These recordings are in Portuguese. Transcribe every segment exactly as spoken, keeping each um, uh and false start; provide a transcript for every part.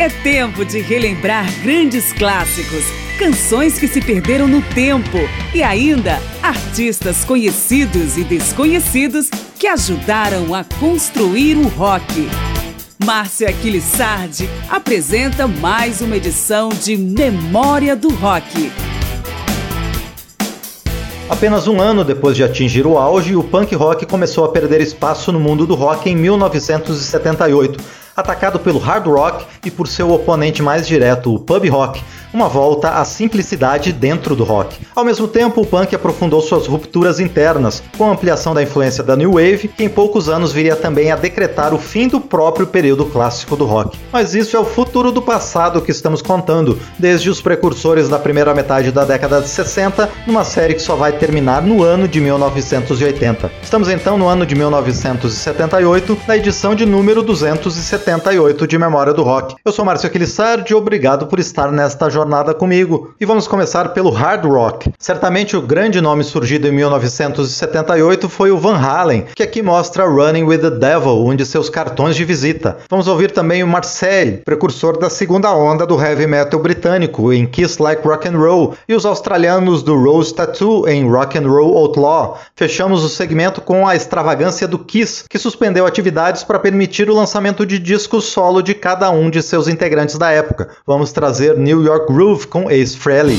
É tempo de relembrar grandes clássicos, canções que se perderam no tempo e ainda artistas conhecidos e desconhecidos que ajudaram a construir o rock. Márcio Aquiles Sardi apresenta mais uma edição de Memória do Rock. Apenas um ano depois de atingir o auge, o punk rock começou a perder espaço no mundo do rock em mil novecentos e setenta e oito, atacado pelo hard rock e por seu oponente mais direto, o pub rock, uma volta à simplicidade dentro do rock. Ao mesmo tempo, o punk aprofundou suas rupturas internas, com a ampliação da influência da New Wave, que em poucos anos viria também a decretar o fim do próprio período clássico do rock. Mas isso é o futuro do passado que estamos contando, desde os precursores da primeira metade da década de sessenta, numa série que só vai terminar no ano de mil novecentos e oitenta. Estamos então no ano de mil novecentos e setenta e oito, na edição de número duzentos e setenta e oito de Memória do Rock. Eu sou Márcio Aquiles Sardi, obrigado por estar nesta jornada. jornada comigo, e vamos começar pelo hard rock. Certamente o grande nome surgido em mil novecentos e setenta e oito foi o Van Halen, que aqui mostra Running with the Devil, um de seus cartões de visita. Vamos ouvir também o Marseille, precursor da segunda onda do heavy metal britânico, em Kiss Like Rock and Roll, e os australianos do Rose Tattoo em Rock and Roll Outlaw. Fechamos o segmento com a extravagância do Kiss, que suspendeu atividades para permitir o lançamento de discos solo de cada um de seus integrantes da época. Vamos trazer New York Groove com Ace Frehley.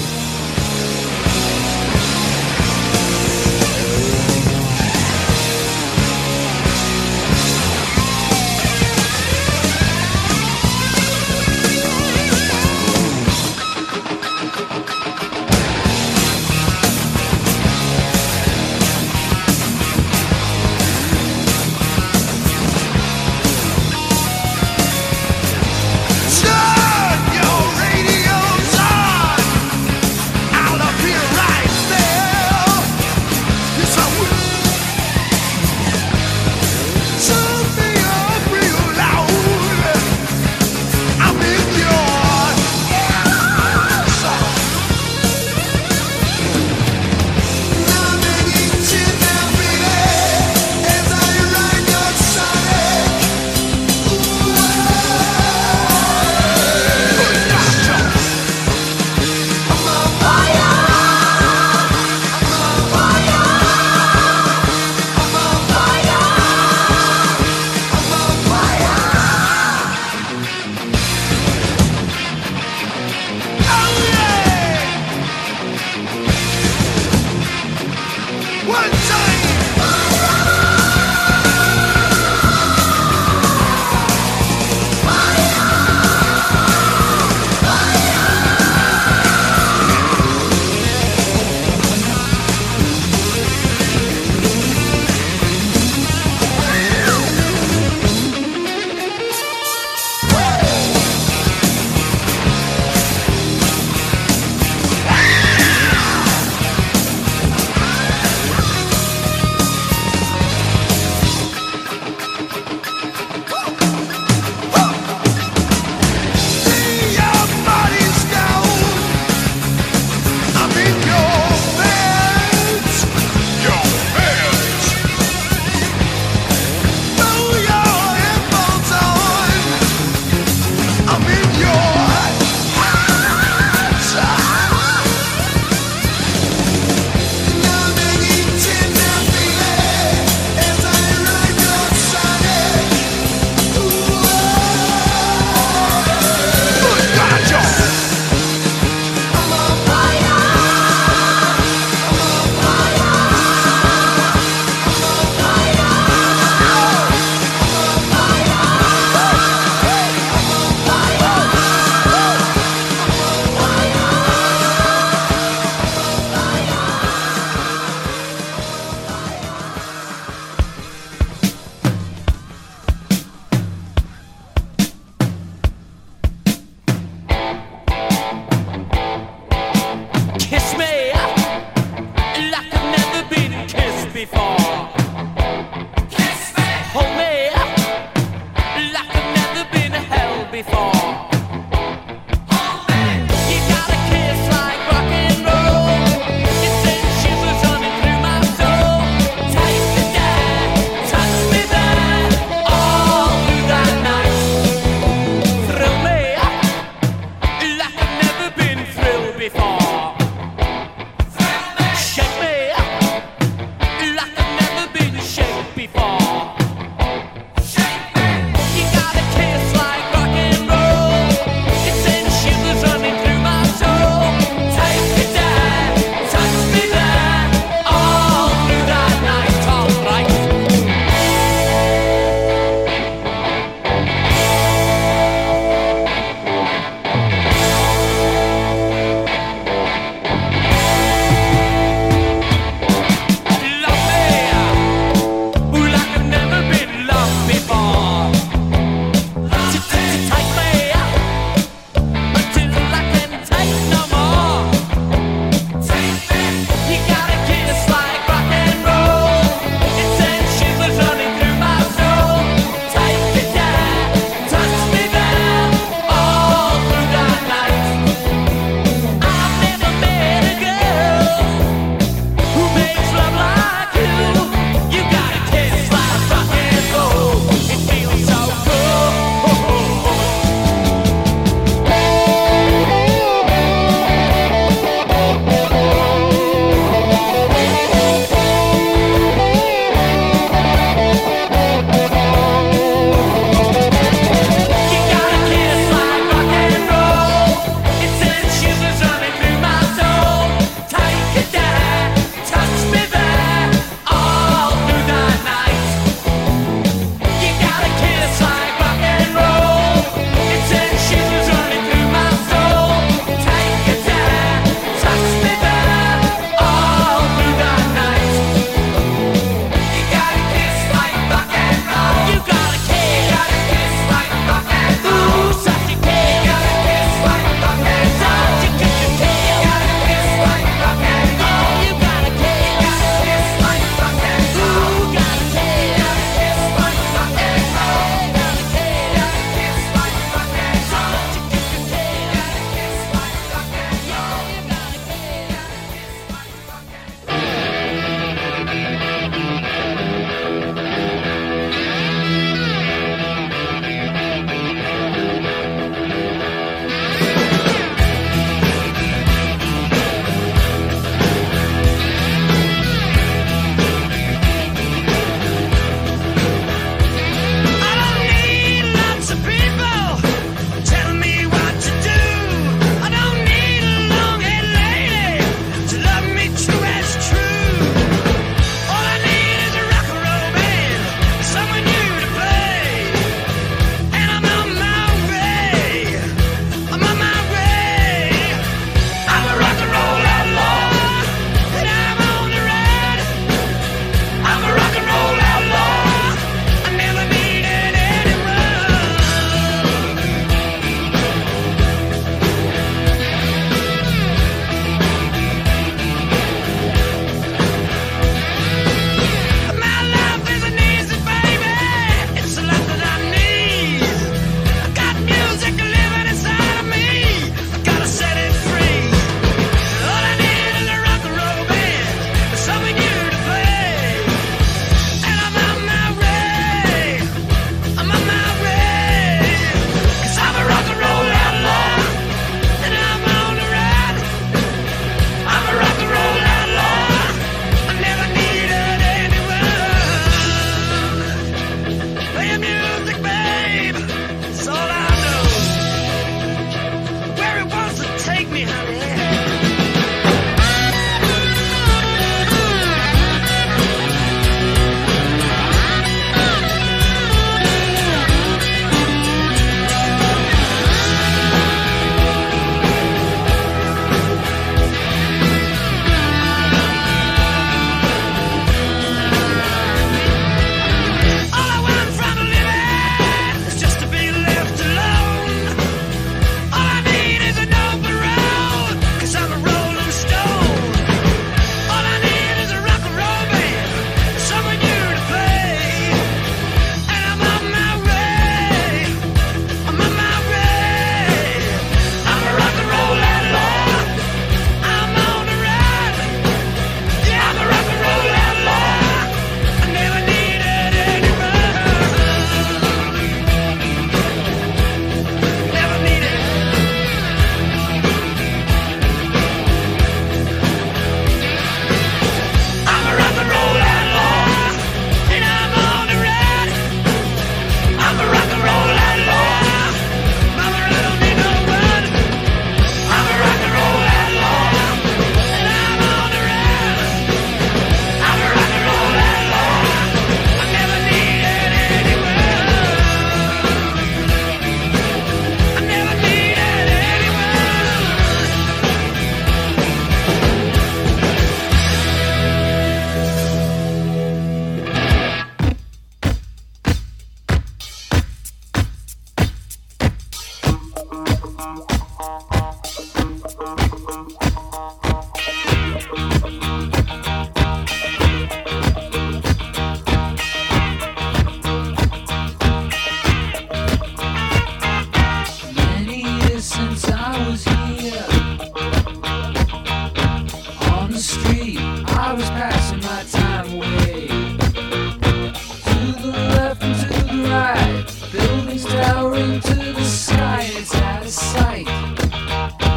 Going to the sky, it's out of sight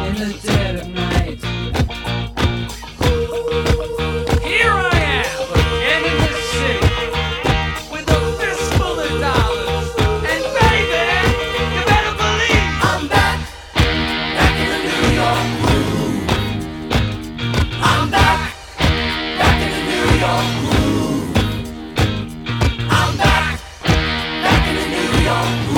in the dead of night. Here I am, again in this city, with a fistful of dollars. And baby, you better believe I'm back, back in the New York groove. I'm back, back in the New York groove. I'm back, back in the New York groove.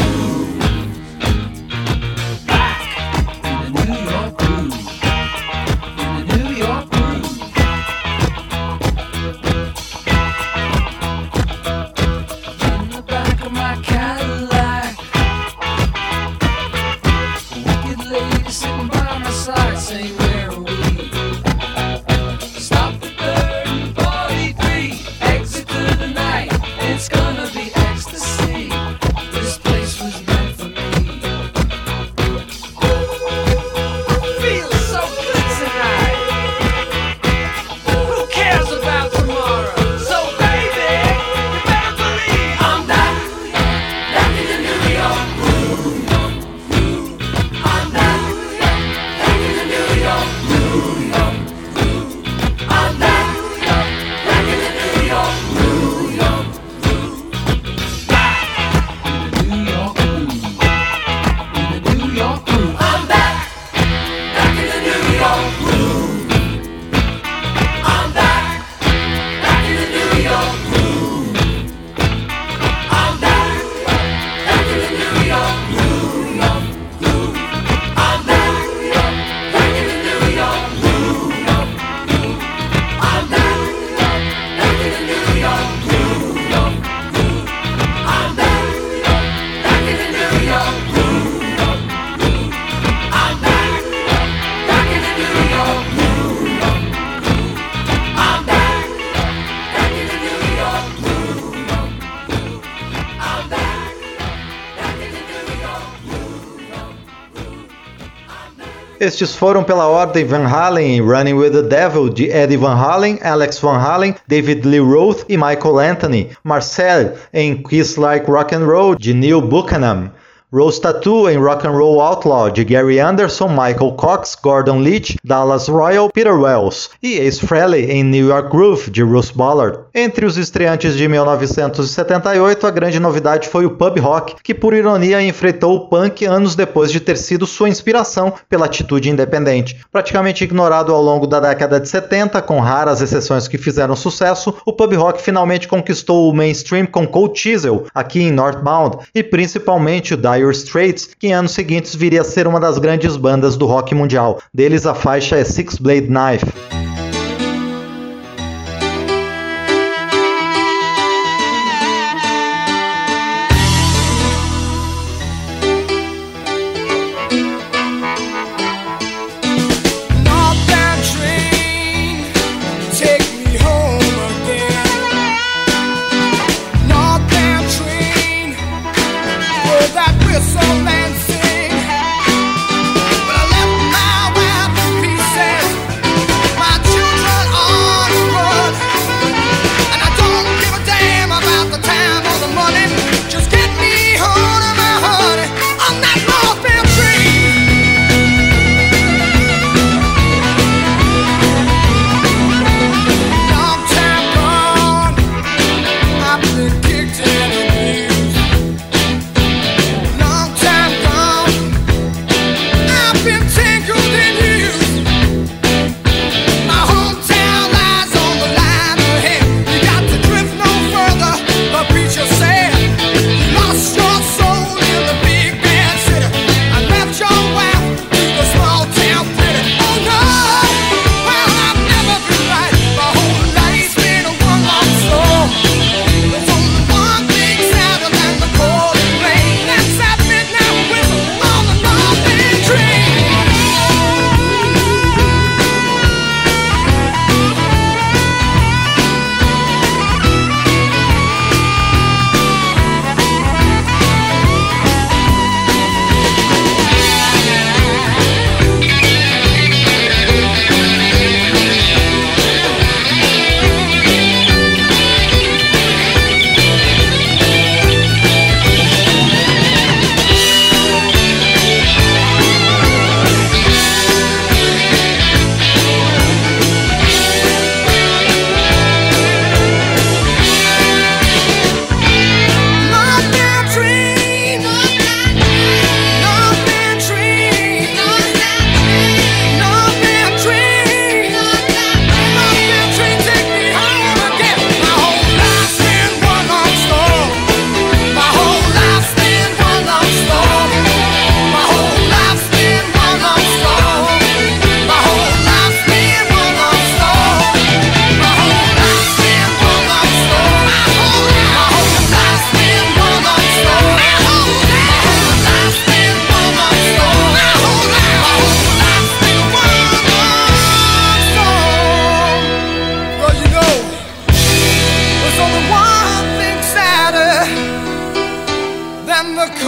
Estes foram pela ordem Van Halen, Running with the Devil, de Eddie Van Halen, Alex Van Halen, David Lee Roth e Michael Anthony, Marcel em Kiss Like Rock and Roll, de Neil Buchanan, Rose Tattoo em Rock and Roll Outlaw, de Gary Anderson, Michael Cox, Gordon Leach, Dallas Royal, Peter Wells, e Ace Frehley em New York Groove, de Russ Ballard. Entre os estreantes de mil novecentos e setenta e oito, a grande novidade foi o pub rock, que por ironia enfrentou o punk anos depois de ter sido sua inspiração pela atitude independente. Praticamente ignorado ao longo da década de setenta, com raras exceções que fizeram sucesso, o pub rock finalmente conquistou o mainstream com Cold Chisel, aqui em Northbound, e principalmente o Dire Straits, que em anos seguintes viria a ser uma das grandes bandas do rock mundial. Deles a faixa é Six Blade Knife. My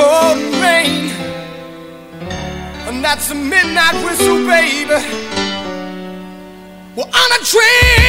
cold rain, and that's a midnight whistle, baby. We're on a train.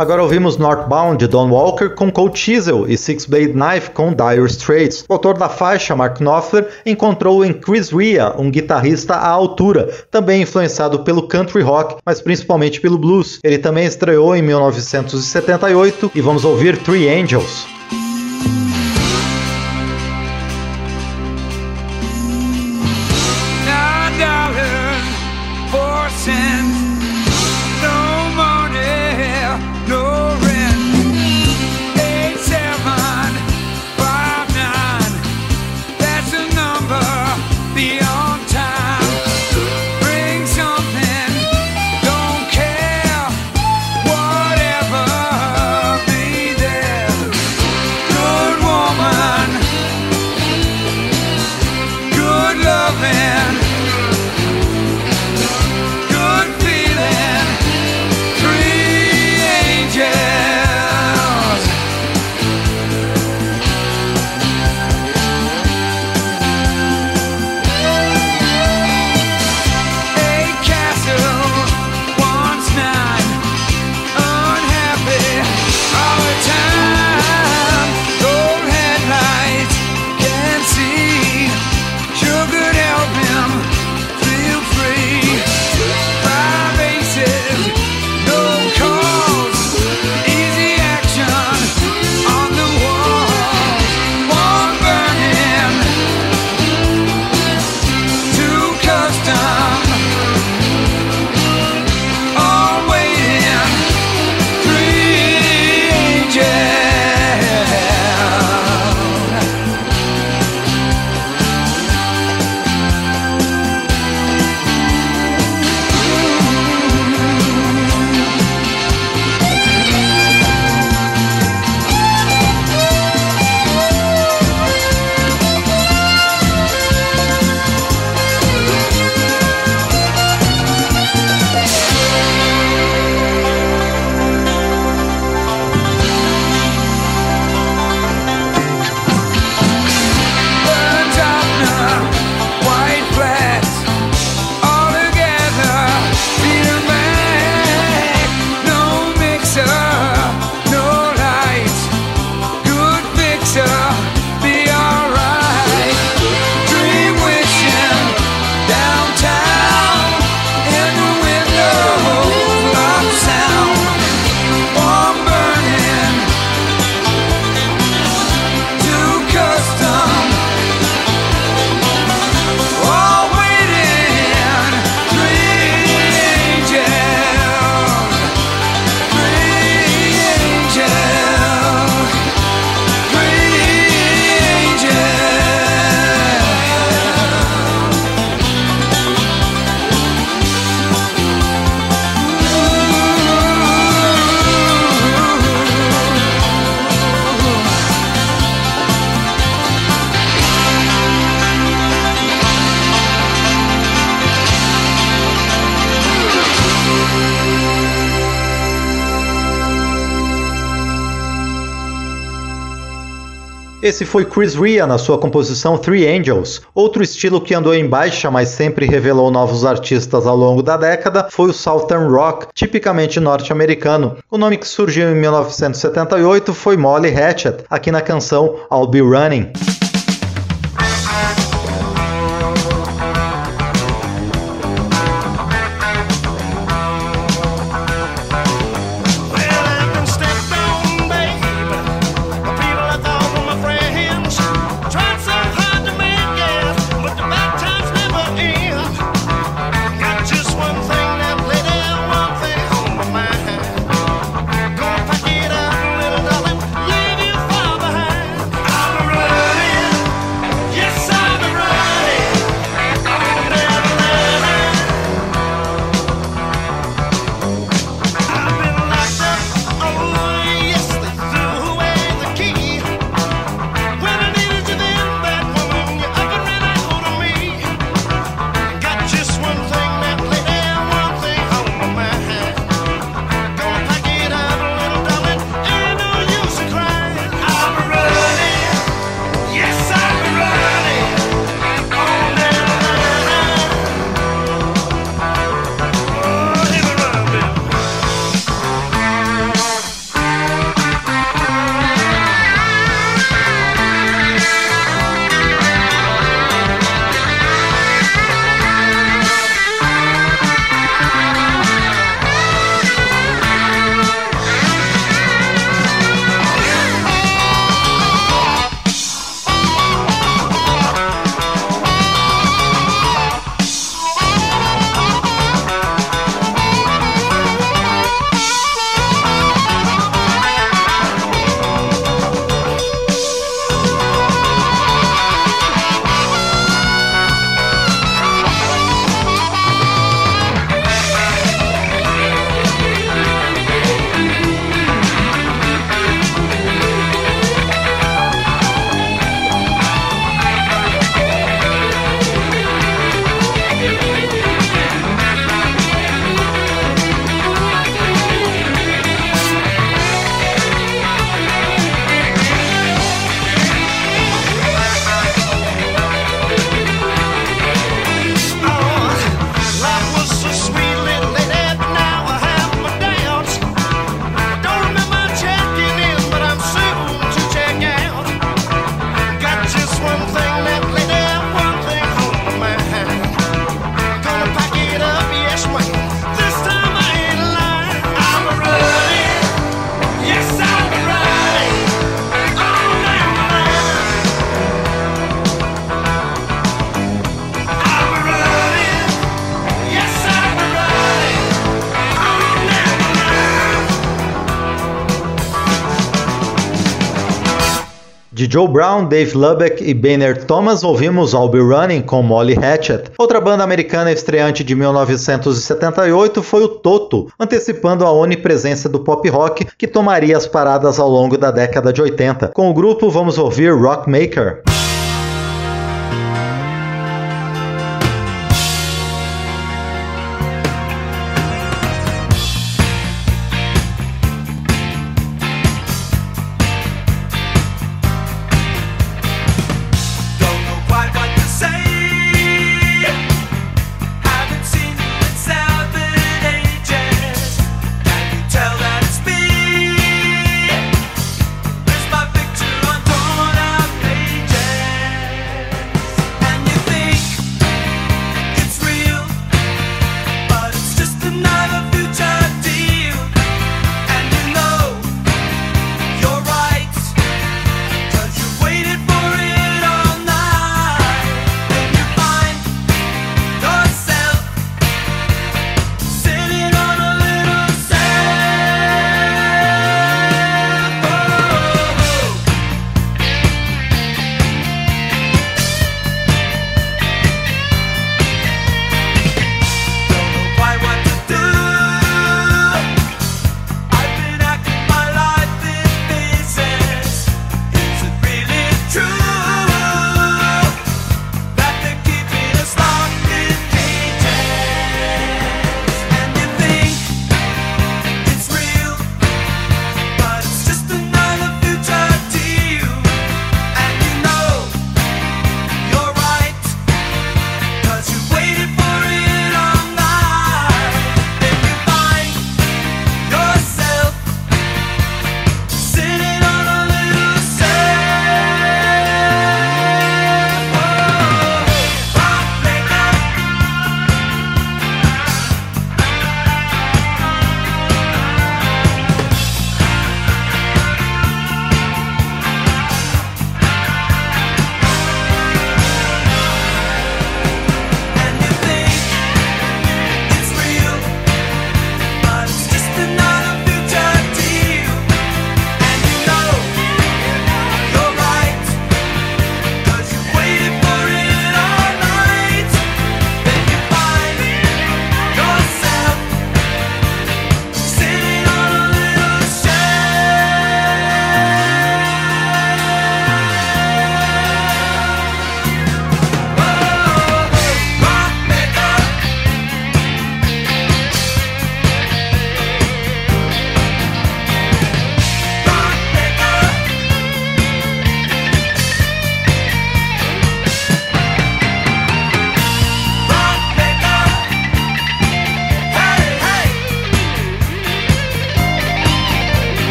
Agora ouvimos Northbound de Don Walker com Cold Chisel e Six Blade Knife com Dire Straits. O autor da faixa, Mark Knopfler, encontrou em Chris Rea um guitarrista à altura, também influenciado pelo country rock, mas principalmente pelo blues. Ele também estreou em mil novecentos e setenta e oito e vamos ouvir Three Angels. Be on time, bring something, don't care. Esse foi Chris Rea na sua composição Three Angels. Outro estilo que andou em baixa, mas sempre revelou novos artistas ao longo da década, foi o Southern Rock, tipicamente norte-americano. O nome que surgiu em mil novecentos e setenta e oito foi Molly Hatchet, aqui na canção I'll Be Running. De Joe Brown, Dave Lubeck e Banner Thomas, ouvimos I'll Be Running com Molly Hatchet. Outra banda americana estreante de mil novecentos e setenta e oito foi o Toto, antecipando a onipresença do pop rock que tomaria as paradas ao longo da década de oitenta. Com o grupo, vamos ouvir Rockmaker.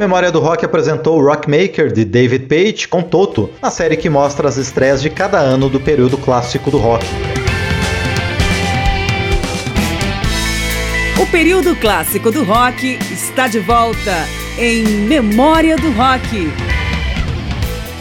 Memória do Rock apresentou o Rockmaker, de David Page, com Toto, a série que mostra as estreias de cada ano do período clássico do rock. O período clássico do rock está de volta em Memória do Rock.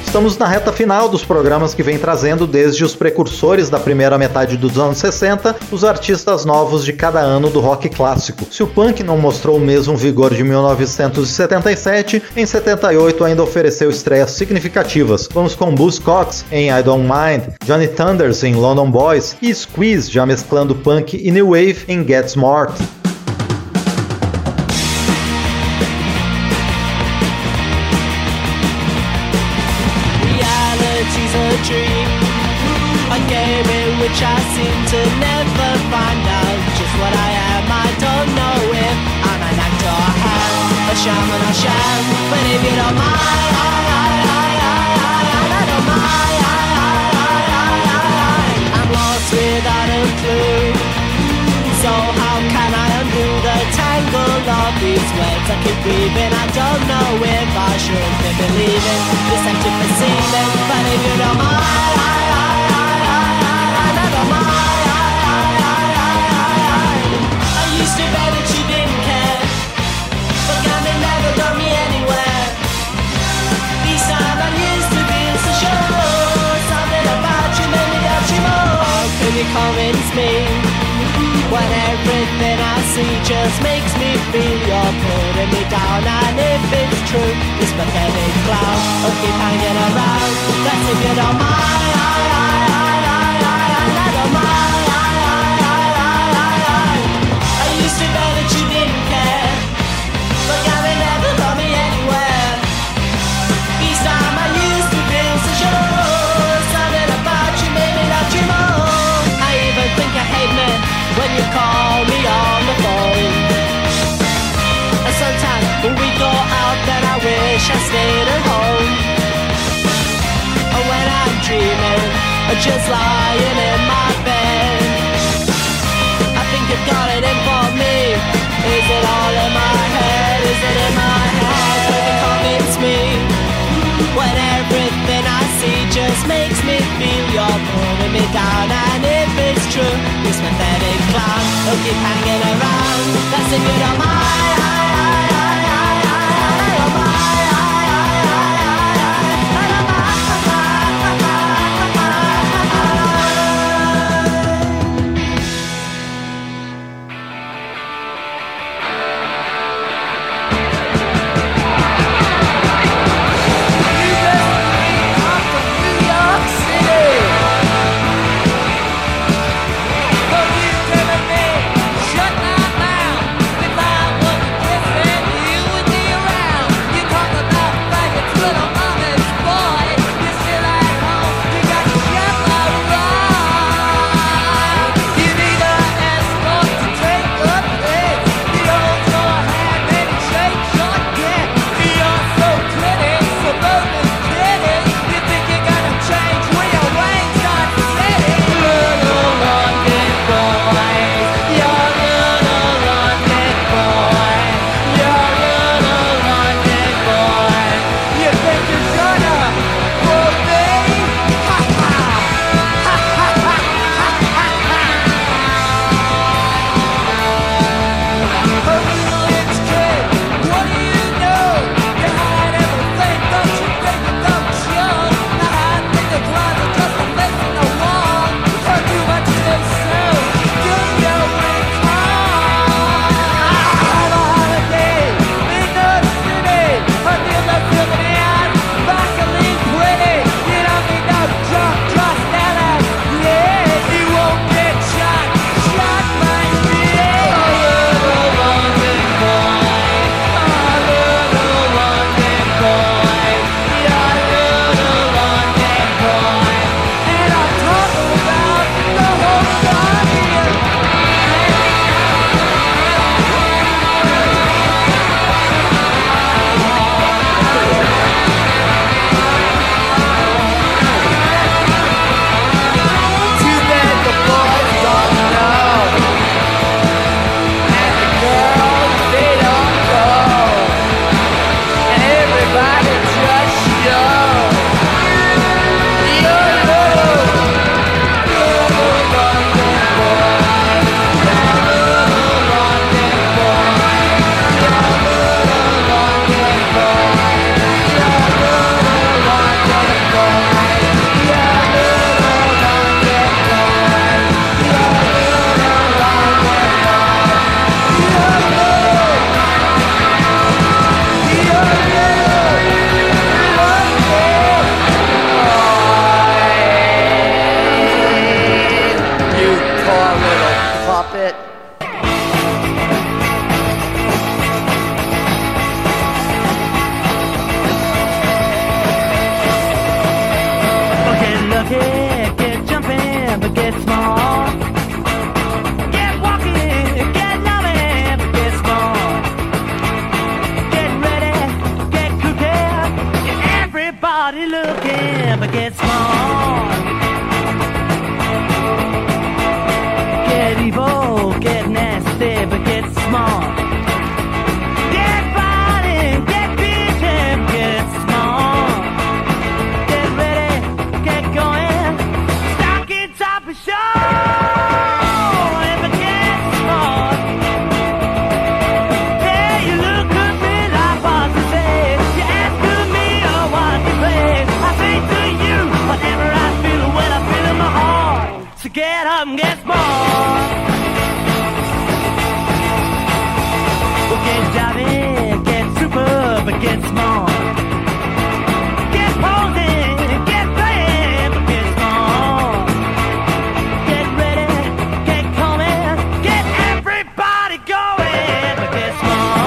Estamos na reta final dos programas que vem trazendo, desde os precursores da primeira metade dos anos sessenta, os artistas novos de cada ano do rock clássico. Se o punk não mostrou o mesmo vigor de mil novecentos e setenta e sete, em setenta e oito ainda ofereceu estreias significativas. Vamos com Buzzcocks em I Don't Mind, Johnny Thunders em London Boys e Squeeze, já mesclando punk e new wave, em Get Smart. Which I seem to never find out just what I am. I don't know if I'm an actor or ham, a shaman or sham. But if you don't mind, I, I, I, I, I, I don't mind. I, I, I, I, I, I'm lost without a clue. So how can I undo the tangle of these words I keep weaving? I don't know if I should be believing this empty perceiving. But if you don't mind, I, I, used to bet that she didn't care, but kinda never got me anywhere. These time I'm used to being so sure, something about you made me doubt you more. How can you convince me when everything I see just makes me feel you're putting me down? And if it's true, this pathetic clown will keep hanging around. That's if you don't mind. I don't mind. When you call me on the phone, and sometimes when we go out, then I wish I stayed at home. And when I'm dreaming, I'm just lying in my bed, I think you've got it in for me. Is it all in my head? Is it in my head? Can you convince me when everything I see just makes me feel you're pulling me down? And if it's true, this pathetic clown will keep hanging around. That's if you don't mind. I don't puppet. Get lucky, get jumping, but get small. Get walking, get loving, but get small. Get ready, get cooking, get everybody looking, but get small. Get evil, get nasty, but get small. Get up and get small. Well, get jolly, get super, but get small. Get posing, get playing, but get small. Get ready, get coming, get everybody going, but get small.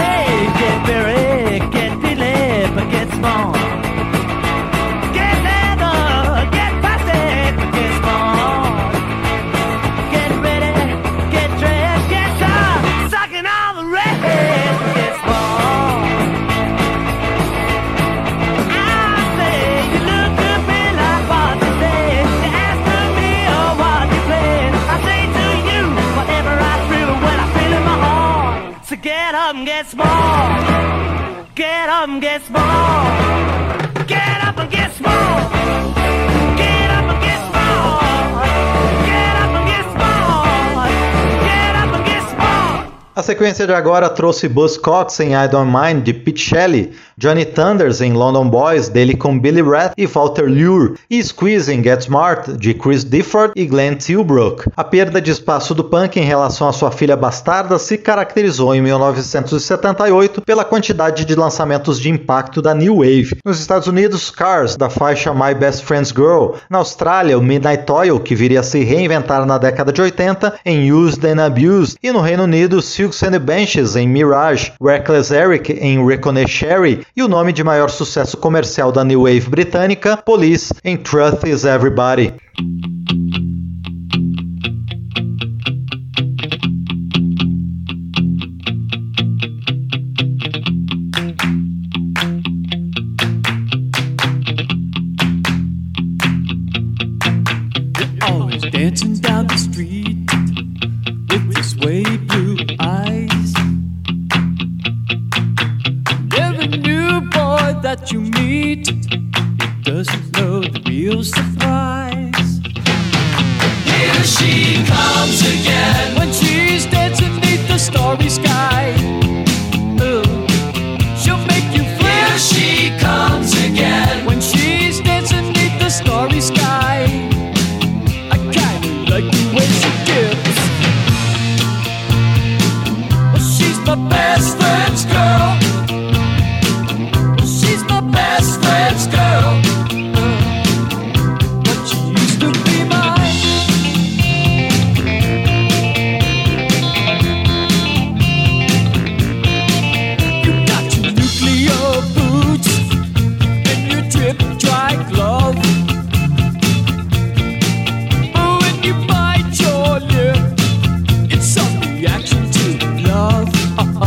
Hey, get buried, get feeling, but get small. Get up and get small. Get up and get small. Get up and get small. A sequência de agora trouxe Buzzcocks em I Don't Mind, de Pete Shelley, Johnny Thunders em London Boys, dele com Billy Rath e Walter Lure, e Squeeze em Get Smart, de Chris Difford e Glenn Tilbrook. A perda de espaço do punk em relação à sua filha bastarda se caracterizou em mil novecentos e setenta e oito pela quantidade de lançamentos de impacto da New Wave. Nos Estados Unidos, Cars, da faixa My Best Friend's Girl. Na Austrália, o Midnight Oil, que viria a se reinventar na década de oitenta, em Used and Abused, e no Reino Unido, Silks and Benches em Mirage, Reckless Eric em Reckoner Sherry e o nome de maior sucesso comercial da New Wave britânica, Police, em Truth Is Everybody.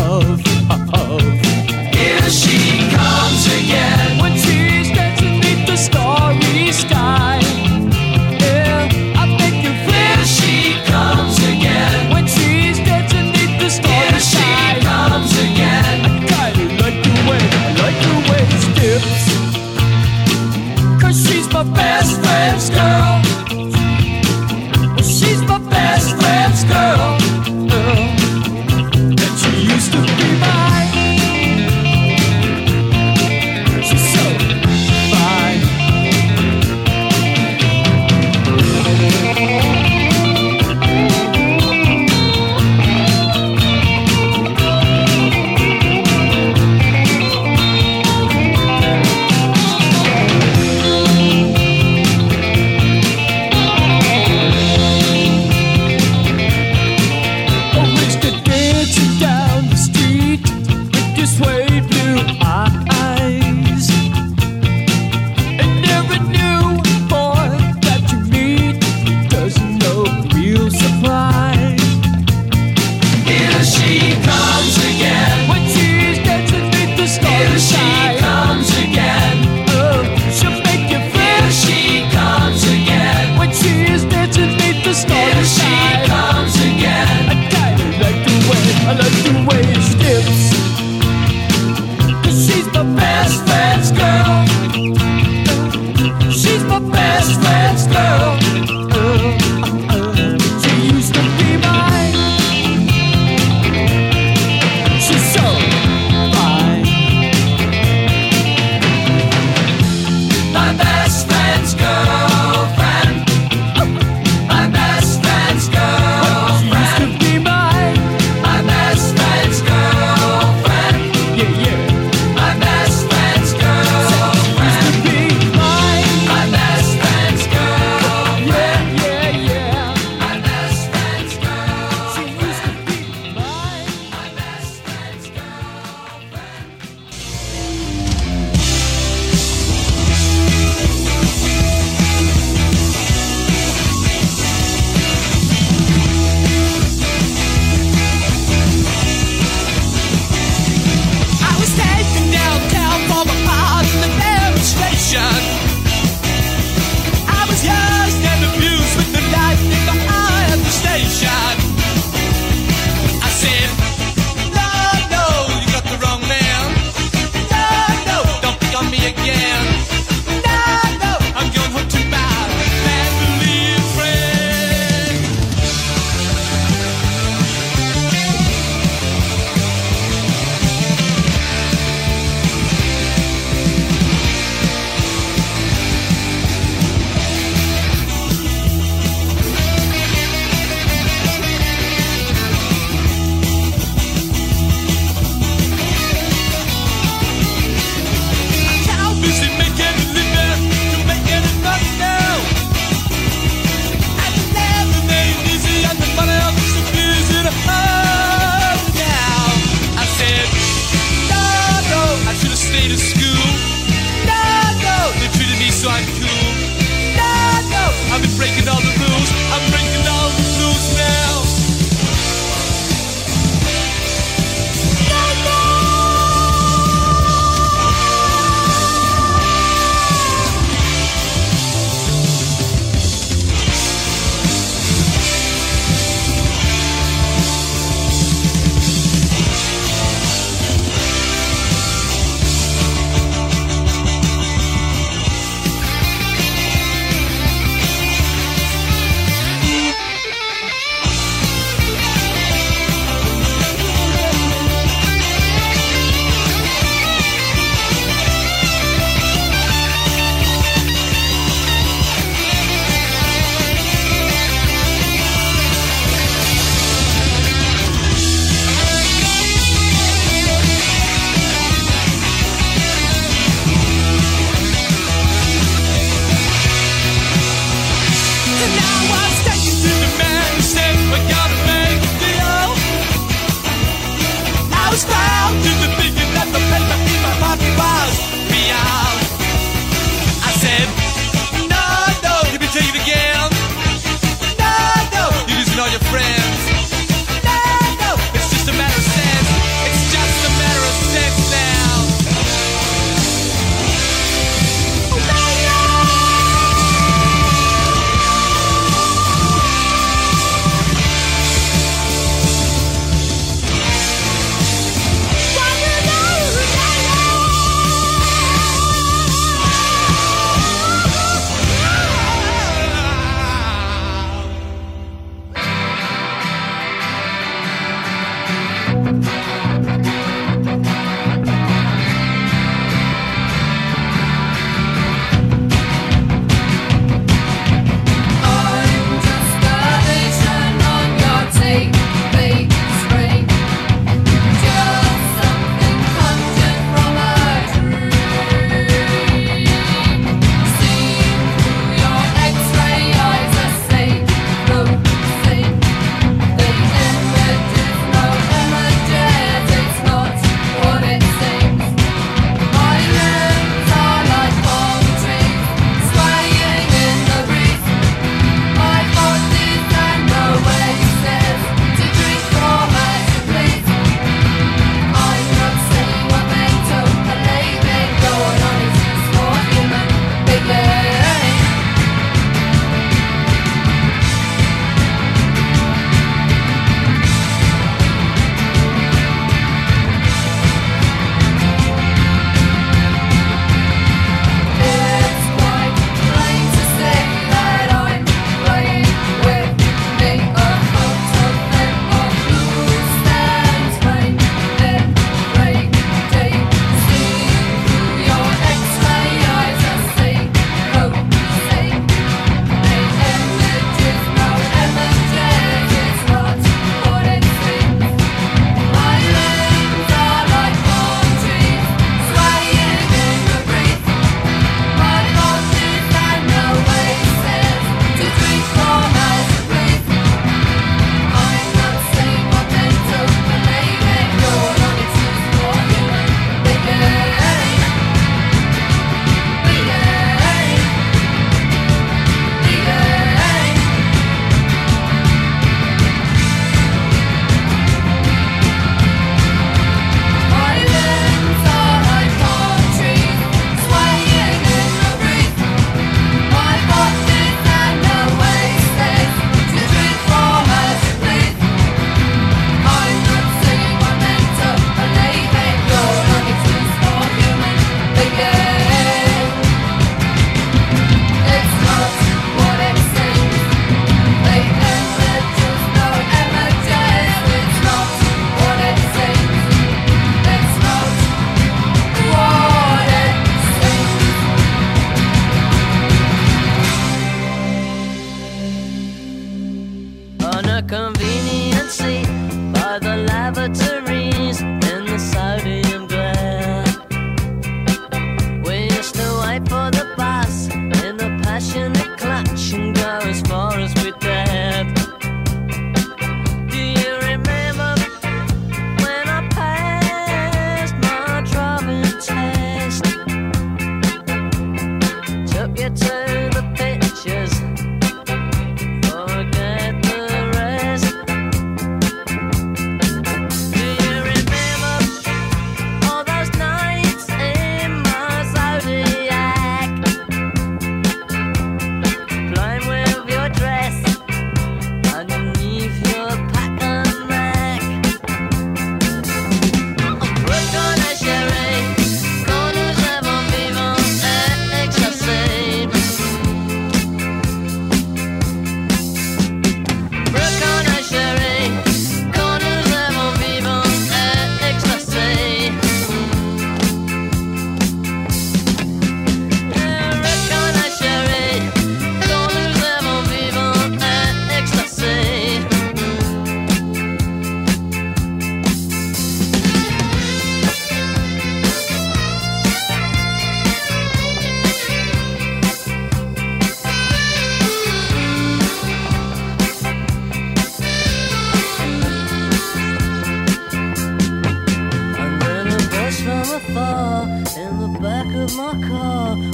Of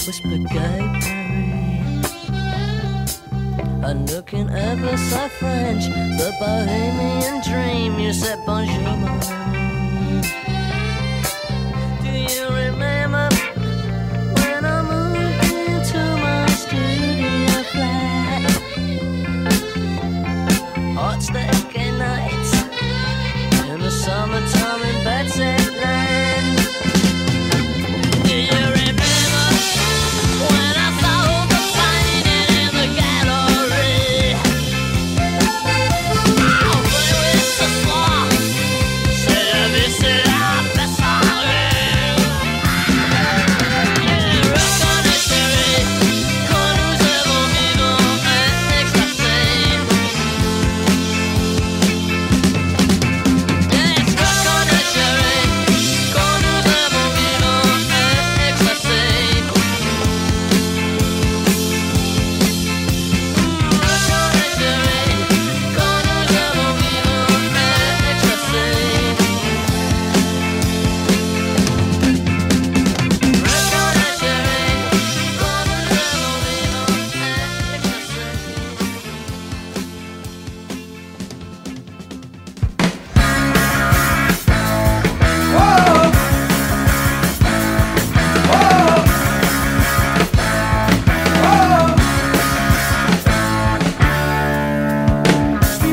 whispered Guy Perry. A nook in Versailles, French, the Bohemian dream. You said bonjour, Marie. Do you remember when I moved into my studio flat? Hot sticky nights in the summertime in Bedsit Land. Do you remember when I found the sign in the gallery? Oh, where is the soir? C'est la vie, c'est la belle soirée. Et reconnaissez quand nous avons vivant un extase. Et reconnaissez quand nous avons vivant un extase. She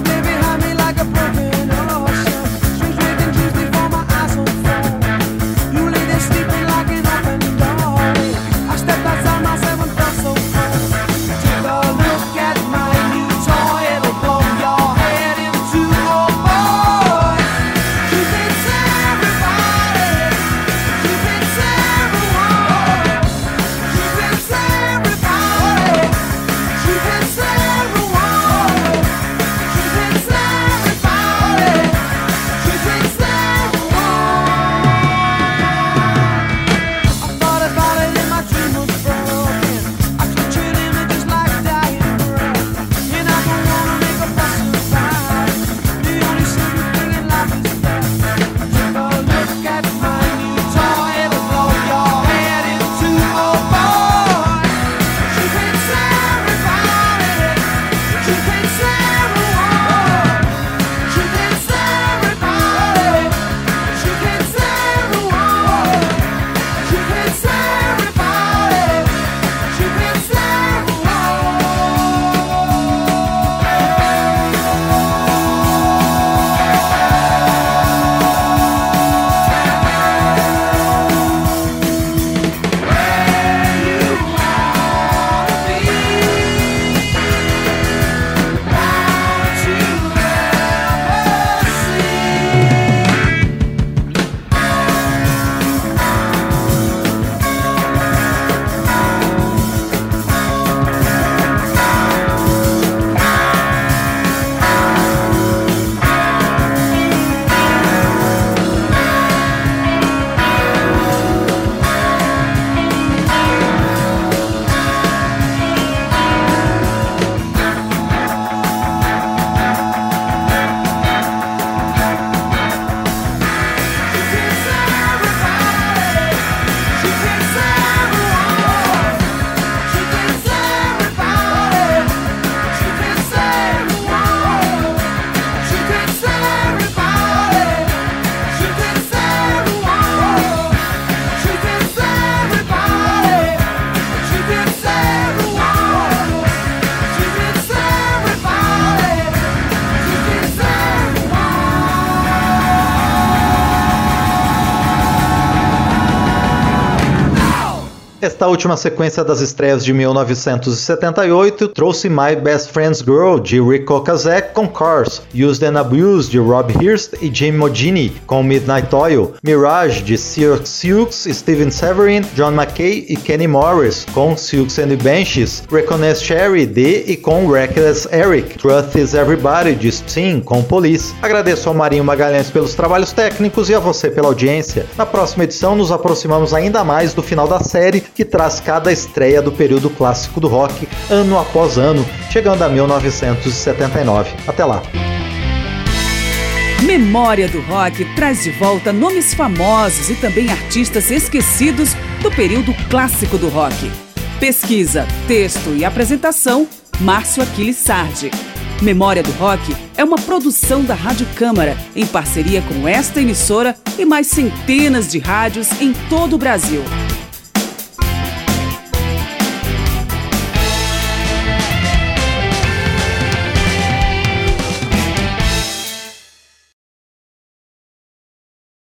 bit behind me like a broken ocean. Strings waving dreams before my eyes on fire. You lay there sleeping like an open door. I stepped outside myself and felt so cold. Take a look at my new toy. It'll blow your head into a boy. Keep it to everybody. Keep it to everyone. Keep it to everybody. Keep it to everyone. Keep it to everybody. Keep it to everyone. I thought about it and my dream was broken. I pictured images like dying breath. And I don't wanna make a fuss about it. The only simple thing in life is death. Take a look at my new toy. It'll blow your head into a boy. Keep it to everybody. Keep it to everyone. Keep it to everybody. Keep it to everyone. Keep it to everybody. Keep it to everyone. Esta última sequência das estreias de mil novecentos e setenta e oito trouxe My Best Friend's Girl, de Rico Kazek, com Cars, Used and Abused, de Rob Hirst e Jim Modini, com Midnight Oil, Mirage, de Cirque Sioux, Steven Severin, John McKay e Kenny Morris, com Sioux and the Banshees, Recognize Cherry, de e com Reckless Eric, Truth is Everybody, de Sting, com Police. Agradeço ao Marinho Magalhães pelos trabalhos técnicos e a você pela audiência. Na próxima edição nos aproximamos ainda mais do final da série, que traz cada estreia do período clássico do rock, ano após ano, chegando a mil novecentos e setenta e nove. Até lá! Memória do Rock traz de volta nomes famosos e também artistas esquecidos do período clássico do rock. Pesquisa, texto e apresentação, Márcio Aquiles Sardi. Memória do Rock é uma produção da Rádio Câmara, em parceria com esta emissora e mais centenas de rádios em todo o Brasil.